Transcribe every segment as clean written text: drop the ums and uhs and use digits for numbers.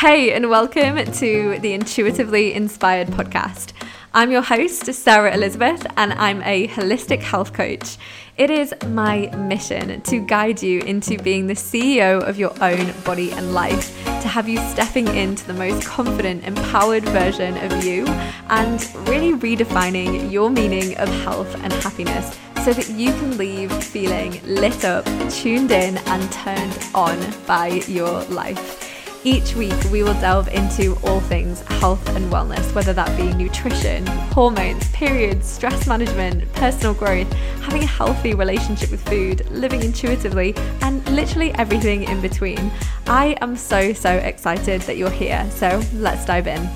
Hey, and welcome to the Intuitively Inspired Podcast. I'm your host, Sarah Elizabeth, and I'm a holistic health coach. It is my mission to guide you into being the CEO of your own body and life, to have you stepping into the most confident, empowered version of you, and really redefining your meaning of health and happiness so that you can leave feeling lit up, tuned in, and turned on by your life. Each week, we will delve into all things health and wellness, whether that be nutrition, hormones, periods, stress management, personal growth, having a healthy relationship with food, living intuitively, and literally everything in between. I am so excited that you're here, so let's dive in.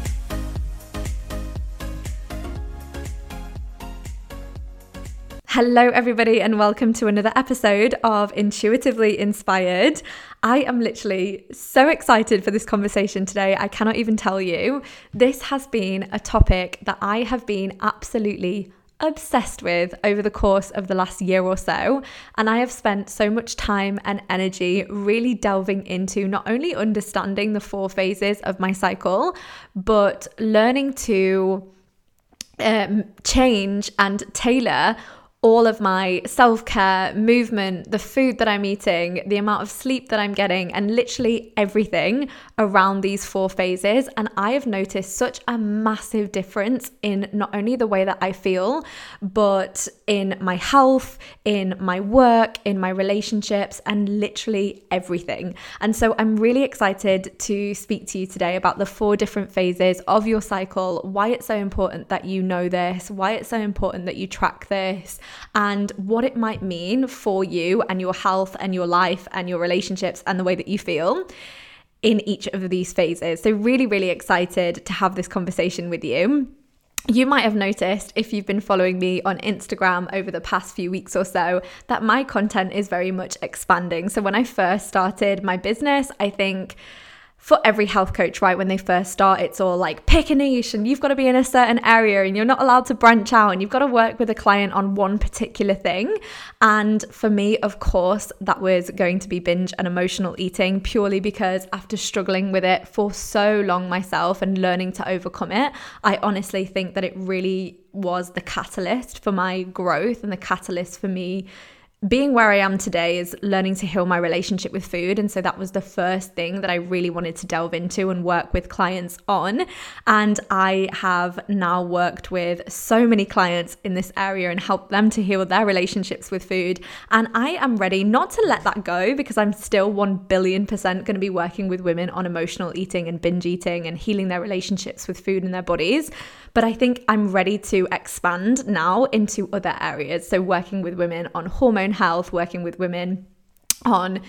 Hello everybody, and welcome to another episode of Intuitively Inspired. I am literally so excited for this conversation today. I cannot even tell you. This has been a topic that I have been absolutely obsessed with over the course of the last year or so, and I have spent so much time and energy really delving into not only understanding the 4 phases of my cycle, but learning to change and tailor all of my self-care, movement, the food that I'm eating, the amount of sleep that I'm getting, and literally everything around these 4 phases. And I have noticed such a massive difference in not only the way that I feel, but in my health, in my work, in my relationships, and literally everything. And so I'm really excited to speak to you today about the 4 different phases of your cycle, why it's so important that you know this, why it's so important that you track this, and what it might mean for you and your health and your life and your relationships and the way that you feel in each of these phases. So really excited to have this conversation with you. You might have noticed, if you've been following me on Instagram over the past few weeks or so, that my content is very much expanding. So when I first started my business, I think for every health coach, right, when they first start, it's all like pick a niche and you've got to be in a certain area and you're not allowed to branch out and you've got to work with a client on one particular thing. And for me, of course, that was going to be binge and emotional eating, purely because after struggling with it for so long myself and learning to overcome it, I honestly think that it really was the catalyst for my growth and the catalyst for me being where I am today, is learning to heal my relationship with food. And so that was the first thing that I really wanted to delve into and work with clients on. And I have now worked with so many clients in this area and helped them to heal their relationships with food. And I am ready not to let that go, because I'm still 1,000,000,000% going to be working with women on emotional eating and binge eating and healing their relationships with food and their bodies. But I think I'm ready to expand now into other areas. So working with women on hormone health, working with women on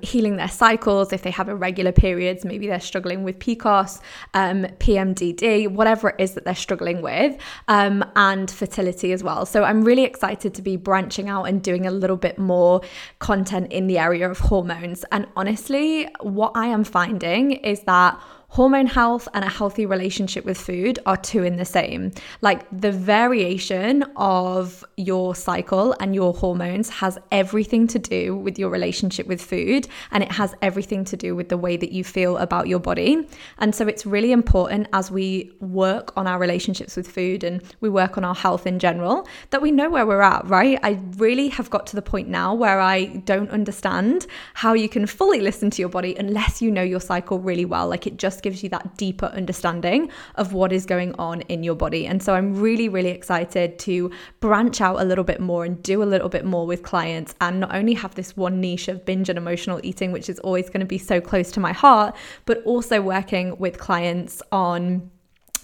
healing their cycles, if they have irregular periods, maybe they're struggling with PCOS, PMDD, whatever it is that they're struggling with, and fertility as well. So I'm really excited to be branching out and doing a little bit more content in the area of hormones. And honestly, what I am finding is that hormone health and a healthy relationship with food are two in the same. Like, the variation of your cycle and your hormones has everything to do with your relationship with food, and it has everything to do with the way that you feel about your body. And so it's really important, as we work on our relationships with food and we work on our health in general, that we know where we're at, right? I really have got to the point now where I don't understand how you can fully listen to your body unless you know your cycle really well. Like, it just gives you that deeper understanding of what is going on in your body. And so I'm really excited to branch out a little bit more and do a little bit more with clients, and not only have this one niche of binge and emotional eating, which is always going to be so close to my heart, but also working with clients on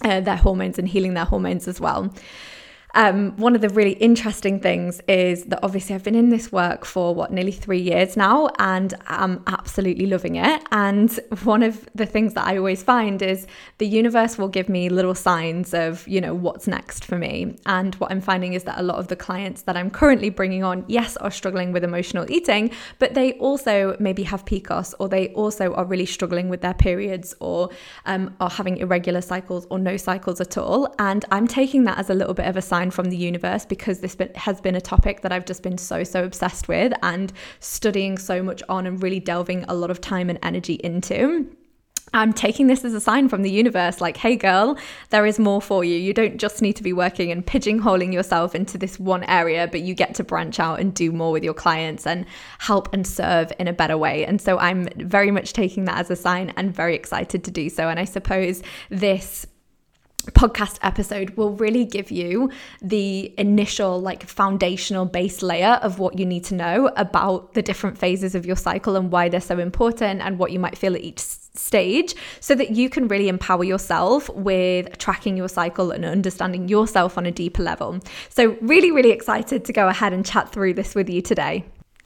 their hormones and healing their hormones as well. One of the really interesting things is that obviously I've been in this work for nearly 3 years now, and I'm absolutely loving it. And one of the things that I always find is the universe will give me little signs of, you know, what's next for me. And what I'm finding is that a lot of the clients that I'm currently bringing on, yes, are struggling with emotional eating, but they also maybe have PCOS, or they also are really struggling with their periods, or are having irregular cycles or no cycles at all. And I'm taking that as a little bit of a sign from the universe, because this has been a topic that I've just been so obsessed with and studying so much on and really delving a lot of time and energy into. I'm taking this as a sign from the universe, like, hey girl, there is more for you. You don't just need to be working and pigeonholing yourself into this one area, but you get to branch out and do more with your clients and help and serve in a better way. And so I'm very much taking that as a sign and very excited to do so. And I suppose this podcast episode will really give you the initial, like, foundational base layer of what you need to know about the different phases of your cycle and why they're so important and what you might feel at each stage, so that you can really empower yourself with tracking your cycle and understanding yourself on a deeper level. So really, really excited to go ahead and chat through this with you today.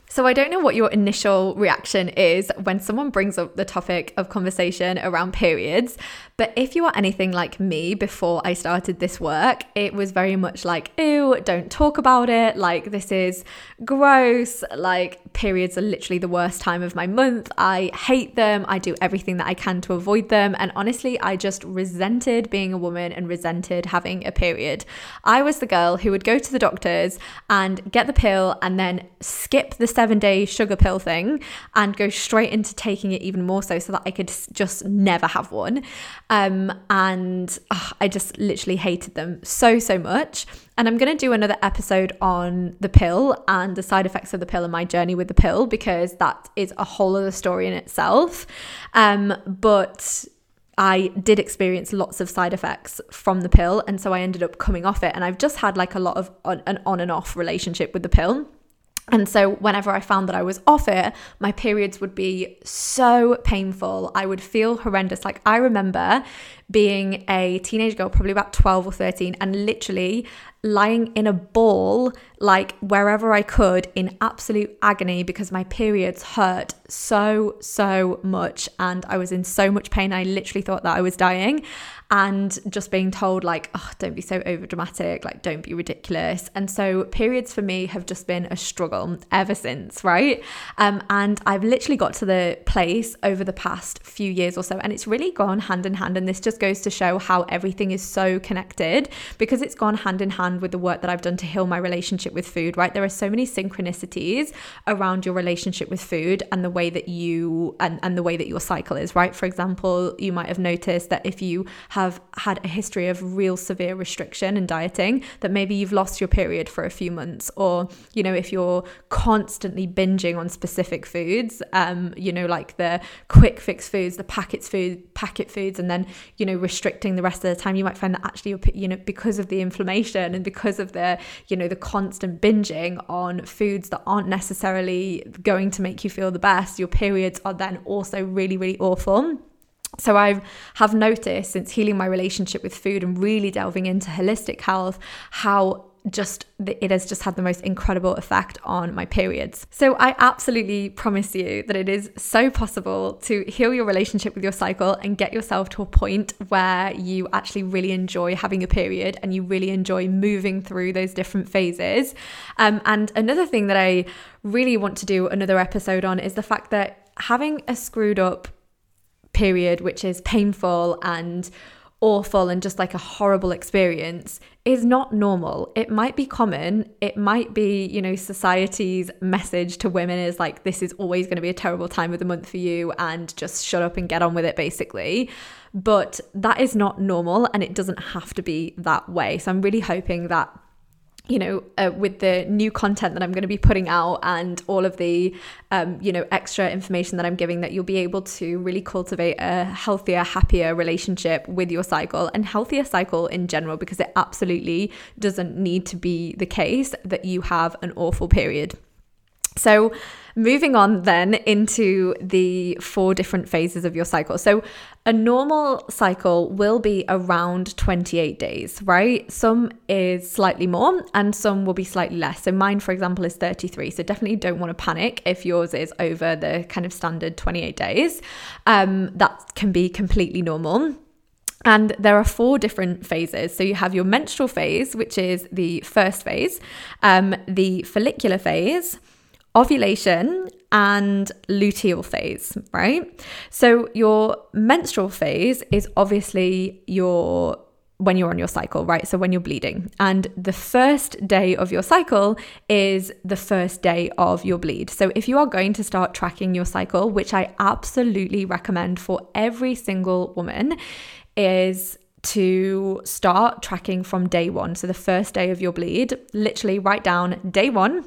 So I don't know what your initial reaction is when someone brings up the topic of conversation around periods, but if you are anything like me before I started this work, it was very much like, ew, don't talk about it, like, this is gross, like, periods are literally the worst time of my month, I hate them, I do everything that I can to avoid them, and honestly, I just resented being a woman and resented having a period. I was the girl who would go to the doctors and get the pill and then skip the 7-day sugar pill thing and go straight into taking it even more so that I could just never have one. And I just literally hated them so much. And I'm going to do another episode on the pill and the side effects of the pill and my journey with the pill, because that is a whole other story in itself. But I did experience lots of side effects from the pill, and so I ended up coming off it, and I've just had, like, a lot of an on and off relationship with the pill. And so whenever I found that I was off it, my periods would be so painful. I would feel horrendous. Like, I remember being a teenage girl, probably about 12 or 13, and literally lying in a ball, like, wherever I could, in absolute agony, because my periods hurt so much and I was in so much pain. I literally thought that I was dying, and just being told, like, oh, don't be so overdramatic, like, don't be ridiculous. And so periods for me have just been a struggle ever since, right? And I've literally got to the place over the past few years or so, and it's really gone hand in hand, and this just goes to show how everything is so connected, because it's gone hand in hand with the work that I've done to heal my relationship with food, right? There are so many synchronicities around your relationship with food and the way that you and the way that your cycle is, right? For example, you might have noticed that if you have had a history of real severe restriction and dieting, that maybe you've lost your period for a few months, or, you know, if you're constantly binging on specific foods, you know, like the quick fix foods, the packet foods, and then, you know, restricting the rest of the time, you might find that actually, you know, because of the inflammation and because of the, you know, the constant binging on foods that aren't necessarily going to make you feel the best, your periods are then also really, really awful. So I have noticed, since healing my relationship with food and really delving into holistic health, how it has just had the most incredible effect on my periods. So I absolutely promise you that it is so possible to heal your relationship with your cycle and get yourself to a point where you actually really enjoy having a period and you really enjoy moving through those different phases. And another thing that I really want to do another episode on is the fact that having a screwed up period, which is painful and awful and just like a horrible experience, is not normal. It might be common. It might be, you know, society's message to women is like, this is always going to be a terrible time of the month for you and just shut up and get on with it, basically. But that is not normal, and it doesn't have to be that way. So I'm really hoping that, you know, with the new content that I'm going to be putting out and all of the, you know, extra information that I'm giving, that you'll be able to really cultivate a healthier, happier relationship with your cycle and healthier cycle in general, because it absolutely doesn't need to be the case that you have an awful period. So moving on then into the 4 different phases of your cycle. So a normal cycle will be around 28 days, right? Some is slightly more and some will be slightly less. So mine, for example, is 33. So definitely don't want to panic if yours is over the kind of standard 28 days. That can be completely normal. And there are 4 different phases. So you have your menstrual phase, which is the first phase, the follicular phase, ovulation, and luteal phase, right? So your menstrual phase is obviously your when you're on your cycle, right? So when you're bleeding. And the first day of your cycle is the first day of your bleed. So if you are going to start tracking your cycle, which I absolutely recommend for every single woman, is to start tracking from day one. So the first day of your bleed, literally write down day one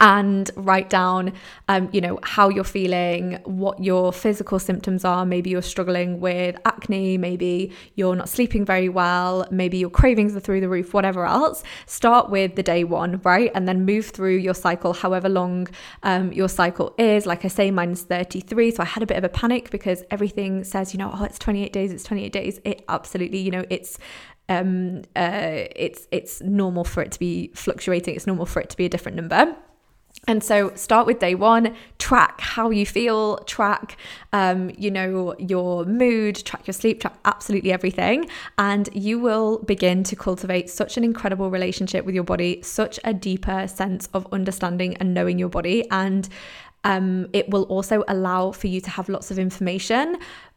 and write down, how you're feeling, what your physical symptoms are. Maybe you're struggling with acne, maybe you're not sleeping very well, maybe your cravings are through the roof, whatever else. Start with the day one, right? And then move through your cycle, however long your cycle is. Like I say, mine's 33. So I had a bit of a panic because everything says, it's 28 days, it's 28 days. It absolutely, it's normal for it to be fluctuating. It's normal for it to be a different number. And so start with day one, track how you feel, track, your mood, track your sleep, track absolutely everything. And you will begin to cultivate such an incredible relationship with your body, such a deeper sense of understanding and knowing your body. And it will also allow for you to have lots of information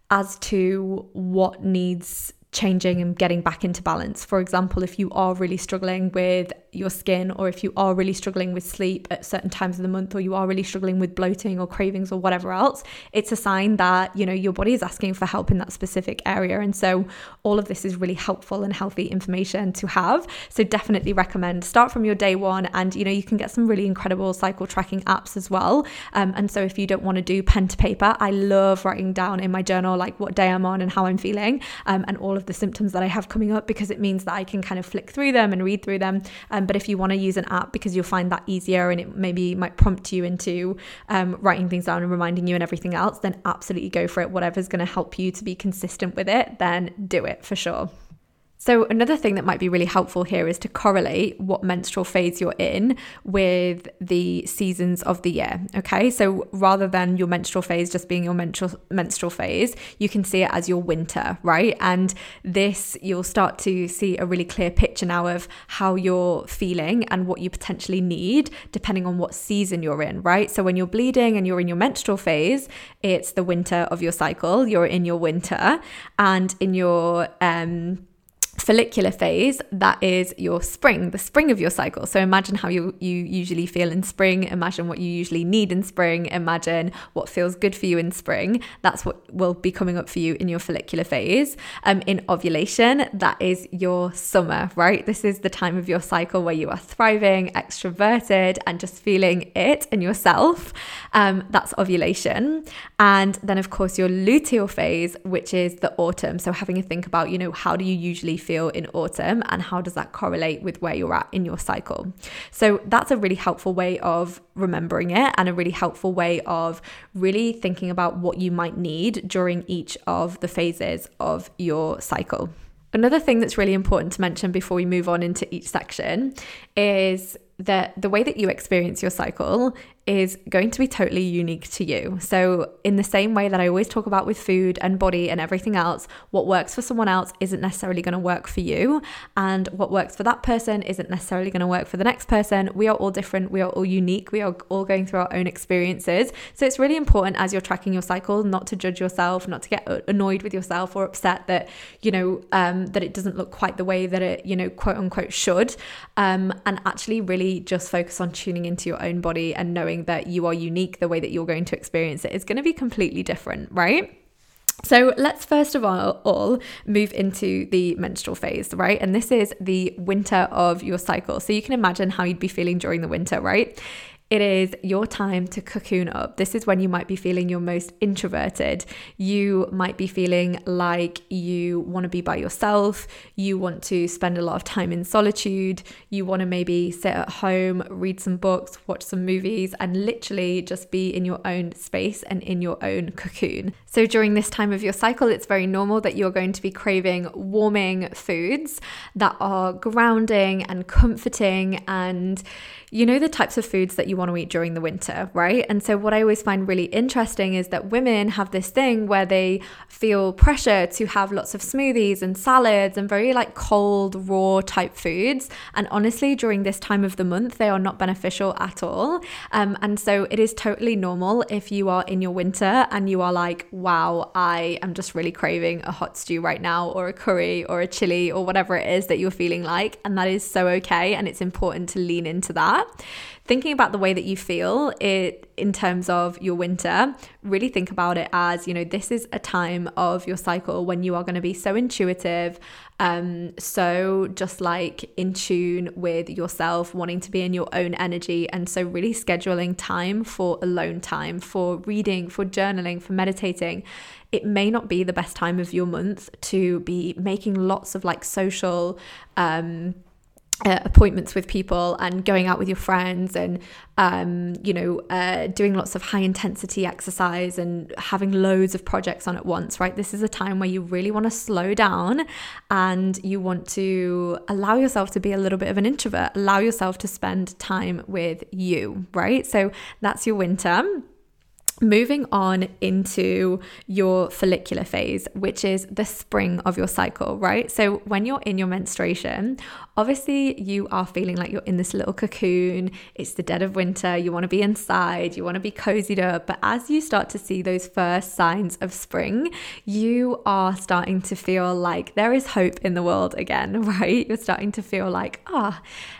as to what needs changing and getting back into balance. For example, if you are really struggling with your skin, or if you are really struggling with sleep at certain times of the month, or you are really struggling with bloating or cravings or whatever else, it's a sign that, your body is asking for help in that specific area. And so all of this is really helpful and healthy information to have. So definitely recommend start from your day one. And, you can get some really incredible cycle tracking apps as well. And so if you don't want to do pen to paper, I love writing down in my journal, like what day I'm on and how I'm feeling, and all of the symptoms that I have coming up, because it means that I can kind of flick through them and read through them. But if you want to use an app, because you'll find that easier, and it maybe might prompt you into writing things down and reminding you and everything else, then absolutely go for it. Whatever's going to help you to be consistent with it, then do it for sure. So another thing that might be really helpful here is to correlate what menstrual phase you're in with the seasons of the year, okay? So rather than your menstrual phase just being your menstrual phase, you can see it as your winter, right? And this, you'll start to see a really clear picture now of how you're feeling and what you potentially need depending on what season you're in, right? So when you're bleeding and you're in your menstrual phase, it's the winter of your cycle, you're in your winter. And in your follicular phase, that is your spring, the spring of your cycle. So imagine how you usually feel in spring, imagine what you usually need in spring, imagine what feels good for you in spring. That's what will be coming up for you in your follicular phase. In ovulation, that is your summer, right? This is the time of your cycle where you are thriving, extroverted, and just feeling it in yourself. That's ovulation. And then of course your luteal phase, which is the autumn. So having a think about, how do you usually feel in autumn, and how does that correlate with where you're at in your cycle? So that's a really helpful way of remembering it, and a really helpful way of really thinking about what you might need during each of the phases of your cycle. Another thing that's really important to mention before we move on into each section is that the way that you experience your cycle is going to be totally unique to you. So in the same way that I always talk about with food and body and everything else, what works for someone else isn't necessarily going to work for you. And what works for that person isn't necessarily going to work for the next person. We are all different. We are all unique. We are all going through our own experiences. So it's really important as you're tracking your cycle, not to judge yourself, not to get annoyed with yourself or upset that, that it doesn't look quite the way that it, quote unquote should. And actually really just focus on tuning into your own body and knowing that you are unique. The way that you're going to experience it is going to be completely different, right? So let's first of all move into the menstrual phase, right? And this is the winter of your cycle. So you can imagine how you'd be feeling during the winter, right? It is your time to cocoon up. This is when you might be feeling your most introverted. You might be feeling like you want to be by yourself. You want to spend a lot of time in solitude. You want to maybe sit at home, read some books, watch some movies, and literally just be in your own space and in your own cocoon. So during this time of your cycle, it's very normal that you're going to be craving warming foods that are grounding and comforting, and the types of foods that you want to eat during the winter, right? And so what I always find really interesting is that women have this thing where they feel pressure to have lots of smoothies and salads and very like cold, raw type foods. And honestly, during this time of the month, they are not beneficial at all. And so it is totally normal if you are in your winter and you are like, wow, I am just really craving a hot stew right now, or a curry or a chili or whatever it is that you're feeling like. And that is so okay. And it's important to lean into that. Thinking about the way that you feel it in terms of your winter, really think about it as, you know, this is a time of your cycle when you are going to be so intuitive, so just like in tune with yourself, wanting to be in your own energy. And so really scheduling time for alone time, for reading, for journaling, for meditating. It may not be the best time of your month to be making lots of like social appointments with people and going out with your friends and doing lots of high intensity exercise and having loads of projects on at once, right? This is a time where you really want to slow down and you want to allow yourself to be a little bit of an introvert, allow yourself to spend time with you, right? So that's your winter. Moving on into your follicular phase, which is the spring of your cycle, right? So when you're in your menstruation, obviously you are feeling like you're in this little cocoon. It's the dead of winter. You want to be inside. You want to be cozied up. But as you start to see those first signs of spring, you are starting to feel like there is hope in the world again, right? You're starting to feel like,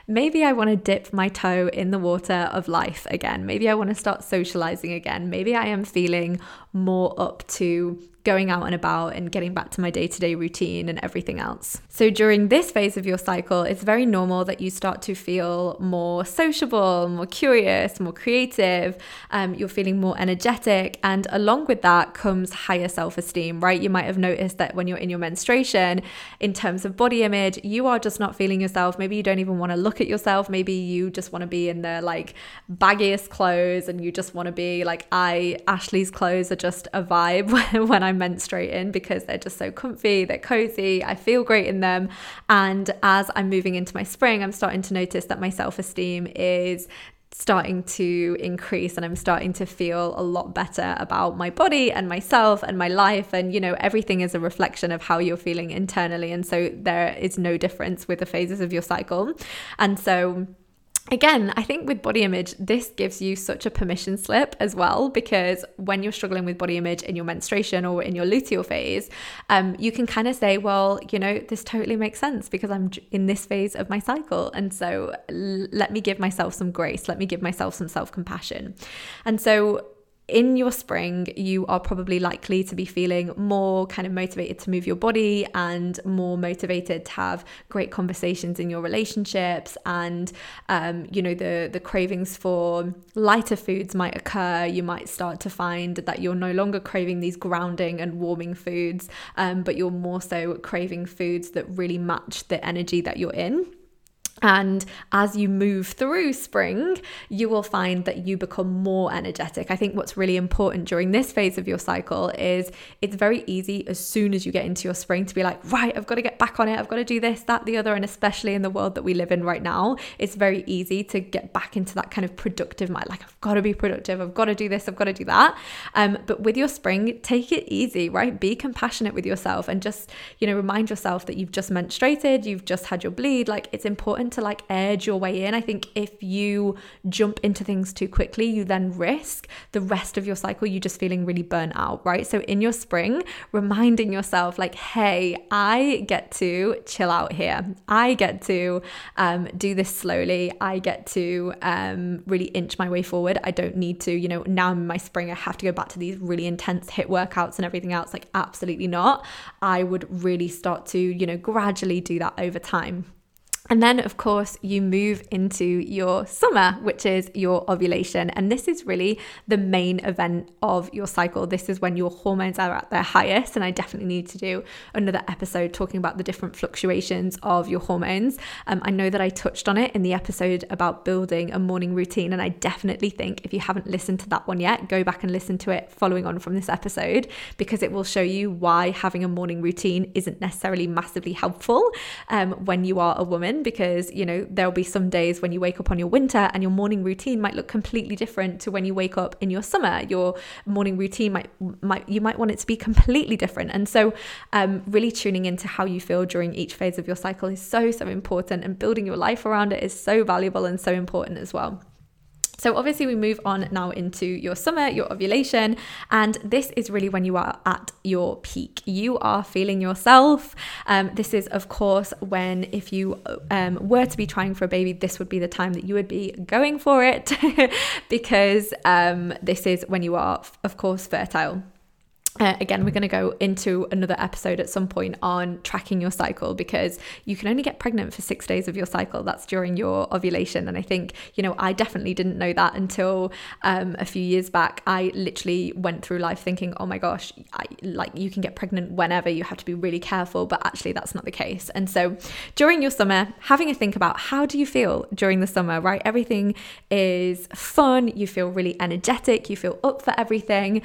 maybe I want to dip my toe in the water of life again. Maybe I want to start socializing again. Maybe I am feeling more up to going out and about and getting back to my day-to-day routine and everything else. So during this phase of your cycle, it's very normal that you start to feel more sociable, more curious, more creative. You're feeling more energetic. And along with that comes higher self-esteem, right? You might have noticed that when you're in your menstruation, in terms of body image, you are just not feeling yourself. Maybe you don't even want to look at yourself. Maybe you just want to be in the like baggiest clothes and you just want to be like, Ashley's clothes are just a vibe when I'm menstruating because they're just so comfy, they're cozy, I feel great in them. And as I'm moving into my spring, I'm starting to notice that my self-esteem is starting to increase and I'm starting to feel a lot better about my body and myself and my life. And, you know, everything is a reflection of how you're feeling internally. And so there is no difference with the phases of your cycle. And so again, I think with body image, this gives you such a permission slip as well, because when you're struggling with body image in your menstruation or in your luteal phase, you can kind of say, well, you know, this totally makes sense because I'm in this phase of my cycle. And so let me give myself some grace. Let me give myself some self-compassion. And so in your spring, you are probably likely to be feeling more kind of motivated to move your body and more motivated to have great conversations in your relationships. And, the cravings for lighter foods might occur. You might start to find that you're no longer craving these grounding and warming foods, but you're more so craving foods that really match the energy that you're in. And as you move through spring, you will find that you become more energetic. I think what's really important during this phase of your cycle is it's very easy as soon as you get into your spring to be like, right, I've got to get back on it. I've got to do this, that, the other. And especially in the world that we live in right now, it's very easy to get back into that kind of productive mind. Like, I've got to be productive. I've got to do this. I've got to do that. But with your spring, take it easy, right? Be compassionate with yourself and just, you know, remind yourself that you've just menstruated, you've just had your bleed. Like, it's important to like edge your way in. I think if you jump into things too quickly, you then risk the rest of your cycle, you just feeling really burnt out, right? So in your spring, reminding yourself like, hey, I get to chill out here. I get to do this slowly. I get to really inch my way forward. I don't need to, you know, now I'm in my spring, I have to go back to these really intense HIIT workouts and everything else. Like, absolutely not. I would really start to, you know, gradually do that over time. And then, of course, you move into your summer, which is your ovulation. And this is really the main event of your cycle. This is when your hormones are at their highest. And I definitely need to do another episode talking about the different fluctuations of your hormones. I know that I touched on it in the episode about building a morning routine. And I definitely think if you haven't listened to that one yet, go back and listen to it following on from this episode, because it will show you why having a morning routine isn't necessarily massively helpful when you are a woman. happen, because, you know, there'll be some days when you wake up on your winter and your morning routine might look completely different to when you wake up in your summer. Your morning routine might want it to be completely different. And so really tuning into how you feel during each phase of your cycle is so important, and building your life around it is so valuable and so important as well. So obviously we move on now into your summer, your ovulation, and this is really when you are at your peak. You are feeling yourself. This is, of course, when if you were to be trying for a baby, this would be the time that you would be going for it because this is when you are, of course, fertile. Again, we're going to go into another episode at some point on tracking your cycle, because you can only get pregnant for 6 days of your cycle. That's during your ovulation. And I think, you know, I definitely didn't know that until a few years back. I literally went through life thinking, oh my gosh, you can get pregnant whenever, you have to be really careful, but actually that's not the case. And so during your summer, having a think about how do you feel during the summer, right? Everything is fun. You feel really energetic. You feel up for everything.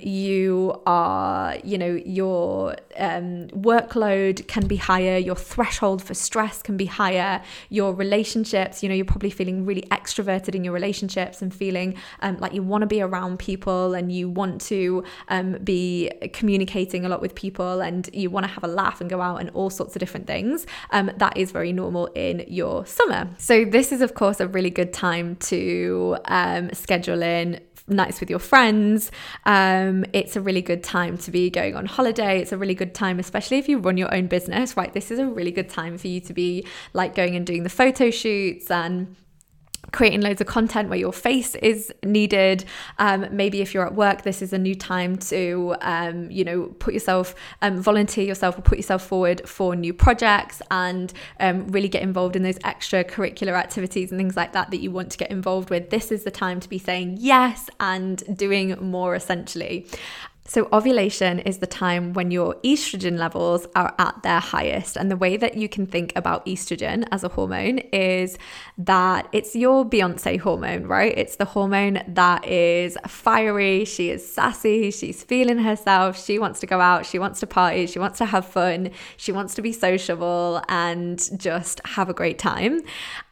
You are, you know, your workload can be higher, your threshold for stress can be higher, your relationships, you know, you're probably feeling really extroverted in your relationships and feeling like you want to be around people, and you want to be communicating a lot with people, and you want to have a laugh and go out and all sorts of different things. That is very normal in your summer. So this is, of course, a really good time to schedule in nights with your friends. It's a really good time to be going on holiday. It's a really good time, especially if you run your own business, right? This is a really good time for you to be like going and doing the photo shoots and creating loads of content where your face is needed. Maybe if you're at work, this is a new time to, you know, put yourself, volunteer yourself or put yourself forward for new projects, and really get involved in those extracurricular activities and things like that that you want to get involved with. This is the time to be saying yes and doing more, essentially. So ovulation is the time when your estrogen levels are at their highest. And the way that you can think about estrogen as a hormone is that it's your Beyonce hormone, right? It's the hormone that is fiery, she is sassy, she's feeling herself, she wants to go out, she wants to party, she wants to have fun, she wants to be sociable and just have a great time.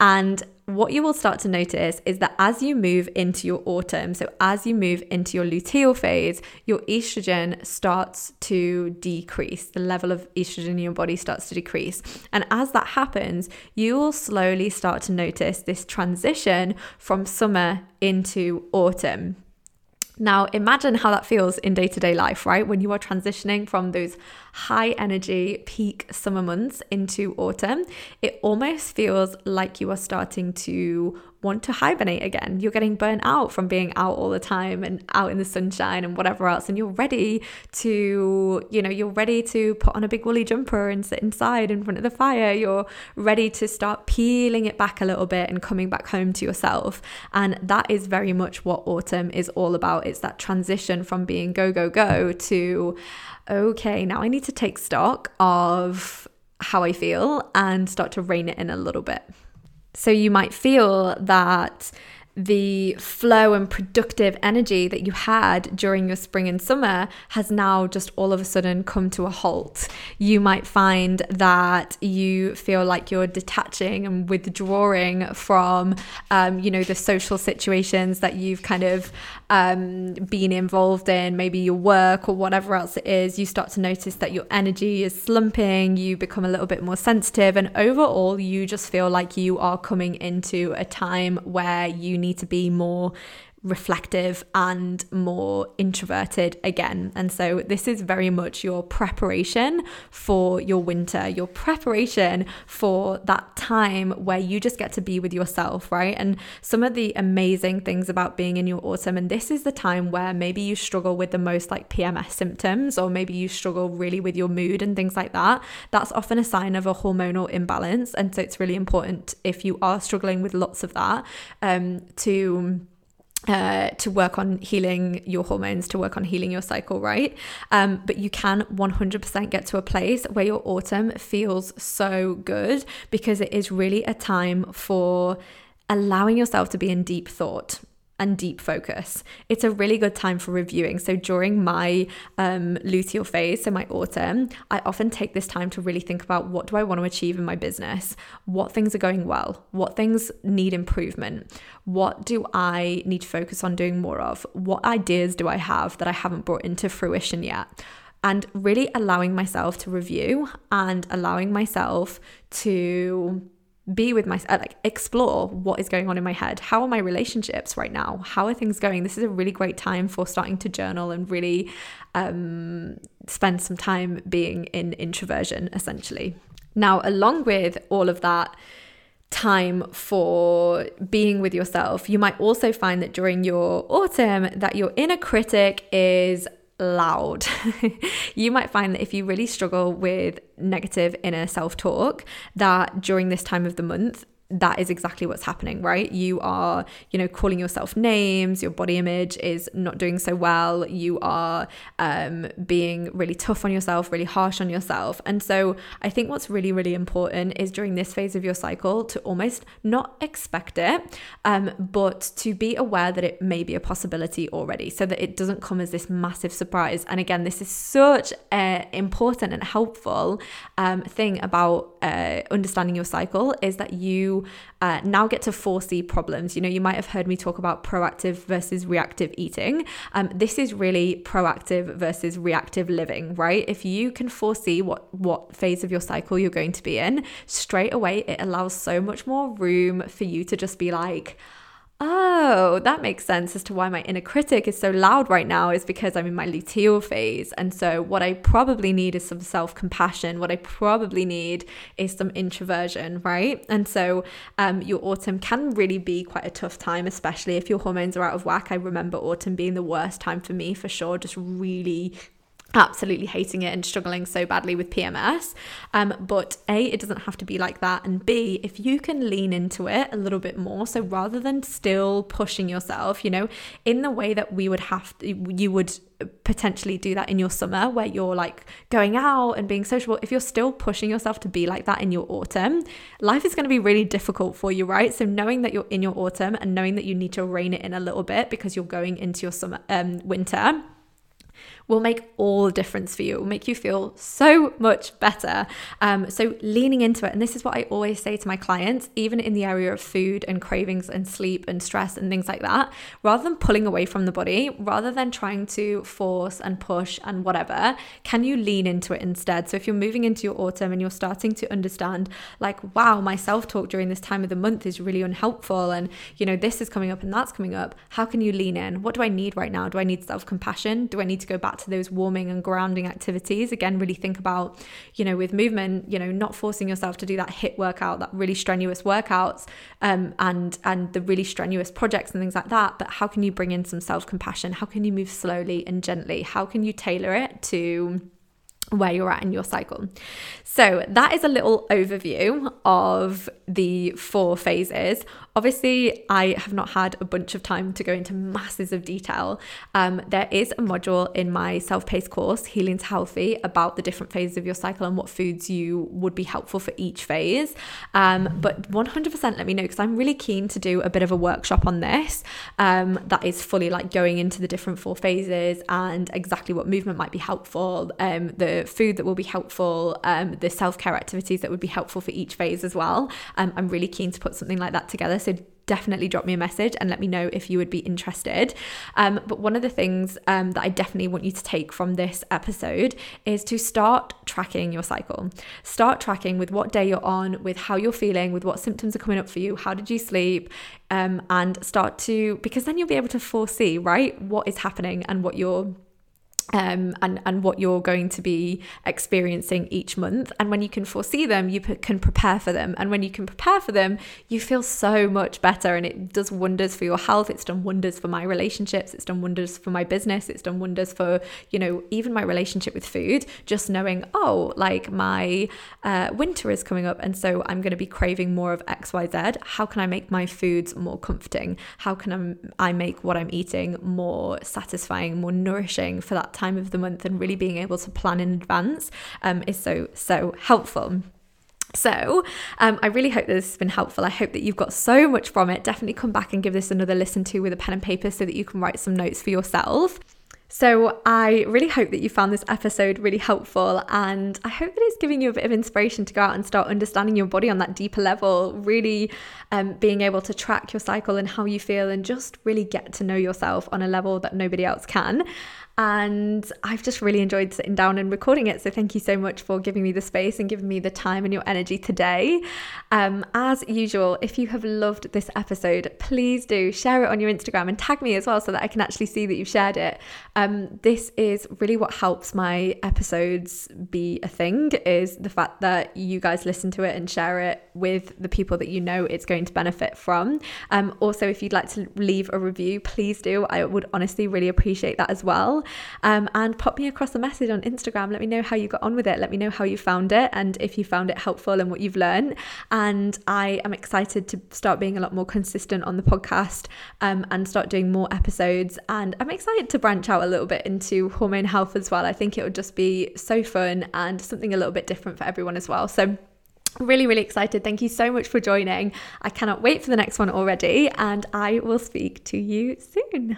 And what you will start to notice is that as you move into your autumn, so as you move into your luteal phase, your estrogen starts to decrease. The level of estrogen in your body starts to decrease. And as that happens, you will slowly start to notice this transition from summer into autumn. Now, imagine how that feels in day-to-day life, right? When you are transitioning from those high energy peak summer months into autumn, it almost feels like you are starting to want to hibernate again. You're getting burnt out from being out all the time and out in the sunshine and whatever else, and you're ready to put on a big woolly jumper and sit inside in front of the fire. You're ready to start peeling it back a little bit and coming back home to yourself. And that is very much what autumn is all about. It's that transition from being go to, okay, now I need to take stock of how I feel and start to rein it in a little bit. So you might feel that the flow and productive energy that you had during your spring and summer has now just all of a sudden come to a halt. You might find that you feel like you're detaching and withdrawing from, you know, the social situations that you've kind of been involved in, maybe your work or whatever else it is. You start to notice that your energy is slumping, you become a little bit more sensitive, and overall you just feel like you are coming into a time where you need to be more reflective and more introverted again. And so this is very much your preparation for your winter, your preparation for that time where you just get to be with yourself, right? And some of the amazing things about being in your autumn, and this is the time where maybe you struggle with the most like PMS symptoms, or maybe you struggle really with your mood and things like that. That's often a sign of a hormonal imbalance. And so it's really important, if you are struggling with lots of that, to work on healing your hormones, to work on healing your cycle, right? But you can 100% get to a place where your autumn feels so good, because it is really a time for allowing yourself to be in deep thought. and deep focus. It's a really good time for reviewing. So during my luteal phase, so my autumn, I often take this time to really think about, what do I want to achieve in my business? What things are going well? What things need improvement? What do I need to focus on doing more of? What ideas do I have that I haven't brought into fruition yet? And really allowing myself to review and allowing myself to be with myself, like explore what is going on in my head. How are my relationships right now? How are things going? This is a really great time for starting to journal and really spend some time being in introversion, essentially. Now, along with all of that time for being with yourself, you might also find that during your autumn that your inner critic is loud. You might find that if you really struggle with negative inner self-talk, that during this time of the month, that is exactly what's happening, right? You are, you know, calling yourself names, your body image is not doing so well, you are being really tough on yourself, really harsh on yourself. And so I think what's really, really important is during this phase of your cycle to almost not expect it, but to be aware that it may be a possibility already, so that it doesn't come as this massive surprise. And again, this is such an important and helpful thing about understanding your cycle, is that you now get to foresee problems. You know, you might have heard me talk about proactive versus reactive eating. This is really proactive versus reactive living, right? If you can foresee what phase of your cycle you're going to be in, straight away it allows so much more room for you to just be like, oh, that makes sense as to why my inner critic is so loud right now, is because I'm in my luteal phase. And so what I probably need is some self-compassion. What I probably need is some introversion, right? And so your autumn can really be quite a tough time, especially if your hormones are out of whack. I remember autumn being the worst time for me, for sure, just really absolutely hating it and struggling so badly with PMS. But A, it doesn't have to be like that. And B, if you can lean into it a little bit more, so rather than still pushing yourself, you know, in the way that we would have to, you would potentially do that in your summer where you're like going out and being sociable, if you're still pushing yourself to be like that in your autumn, life is going to be really difficult for you, right? So knowing that you're in your autumn and knowing that you need to rein it in a little bit because you're going into your summer, winter, will make all the difference for you. It will make you feel so much better. So leaning into it, and this is what I always say to my clients, even in the area of food and cravings and sleep and stress and things like that, rather than pulling away from the body, rather than trying to force and push and whatever, can you lean into it instead? So if you're moving into your autumn and you're starting to understand, like, wow, my self-talk during this time of the month is really unhelpful, and, you know, this is coming up and that's coming up, how can you lean in? What do I need right now? Do I need self-compassion? Do I need to go back to those warming and grounding activities? Again, really think about, you know, with movement, you know, not forcing yourself to do that HIIT workout, that really strenuous workouts, and the really strenuous projects and things like that, but how can you bring in some self-compassion? How can you move slowly and gently? How can you tailor it to where you're at in your cycle? So that is a little overview of the 4 phases. Obviously, I have not had a bunch of time to go into masses of detail. There is a module in my self-paced course, Healing to Healthy, about the different phases of your cycle and what foods you would be helpful for each phase. But 100% let me know, because I'm really keen to do a bit of a workshop on this that is fully like going into the different 4 phases and exactly what movement might be helpful, the food that will be helpful, the self-care activities that would be helpful for each phase as well. I'm really keen to put something like that together, so definitely drop me a message and let me know if you would be interested. But one of the things that I definitely want you to take from this episode is to start tracking your cycle. Start tracking with what day you're on, with how you're feeling, with what symptoms are coming up for you, how did you sleep, and start to, because then you'll be able to foresee, right, what is happening and what you're and what you're going to be experiencing each month. And when you can foresee them, you can prepare for them. And when you can prepare for them, you feel so much better. And it does wonders for your health. It's done wonders for my relationships. It's done wonders for my business. It's done wonders for, you know, even my relationship with food. Just knowing, oh, like my winter is coming up, and so I'm going to be craving more of X, Y, Z. How can I make my foods more comforting? How can I make what I'm eating more satisfying, more nourishing for that time of the month? And really being able to plan in advance is so helpful. So I really hope that this has been helpful. I hope that you've got so much from it. Definitely come back and give this another listen to with a pen and paper so that you can write some notes for yourself. So I really hope that you found this episode really helpful, and I hope that it's giving you a bit of inspiration to go out and start understanding your body on that deeper level, really being able to track your cycle and how you feel, and just really get to know yourself on a level that nobody else can. And I've just really enjoyed sitting down and recording it. So thank you so much for giving me the space and giving me the time and your energy today. As usual, if you have loved this episode, please do share it on your Instagram and tag me as well so that I can actually see that you've shared it. This is really what helps my episodes be a thing, is the fact that you guys listen to it and share it with the people that you know it's going to benefit from. Also, if you'd like to leave a review, please do. I would honestly really appreciate that as well. And pop me across a message on Instagram. Let me know how you got on with it. Let me know how you found it, and if you found it helpful and what you've learned. And I am excited to start being a lot more consistent on the podcast, and start doing more episodes. And I'm excited to branch out a little bit into hormone health as well. I think it would just be so fun and something a little bit different for everyone as well. So really, really excited. Thank you so much for joining. I cannot wait for the next one already, and I will speak to you soon.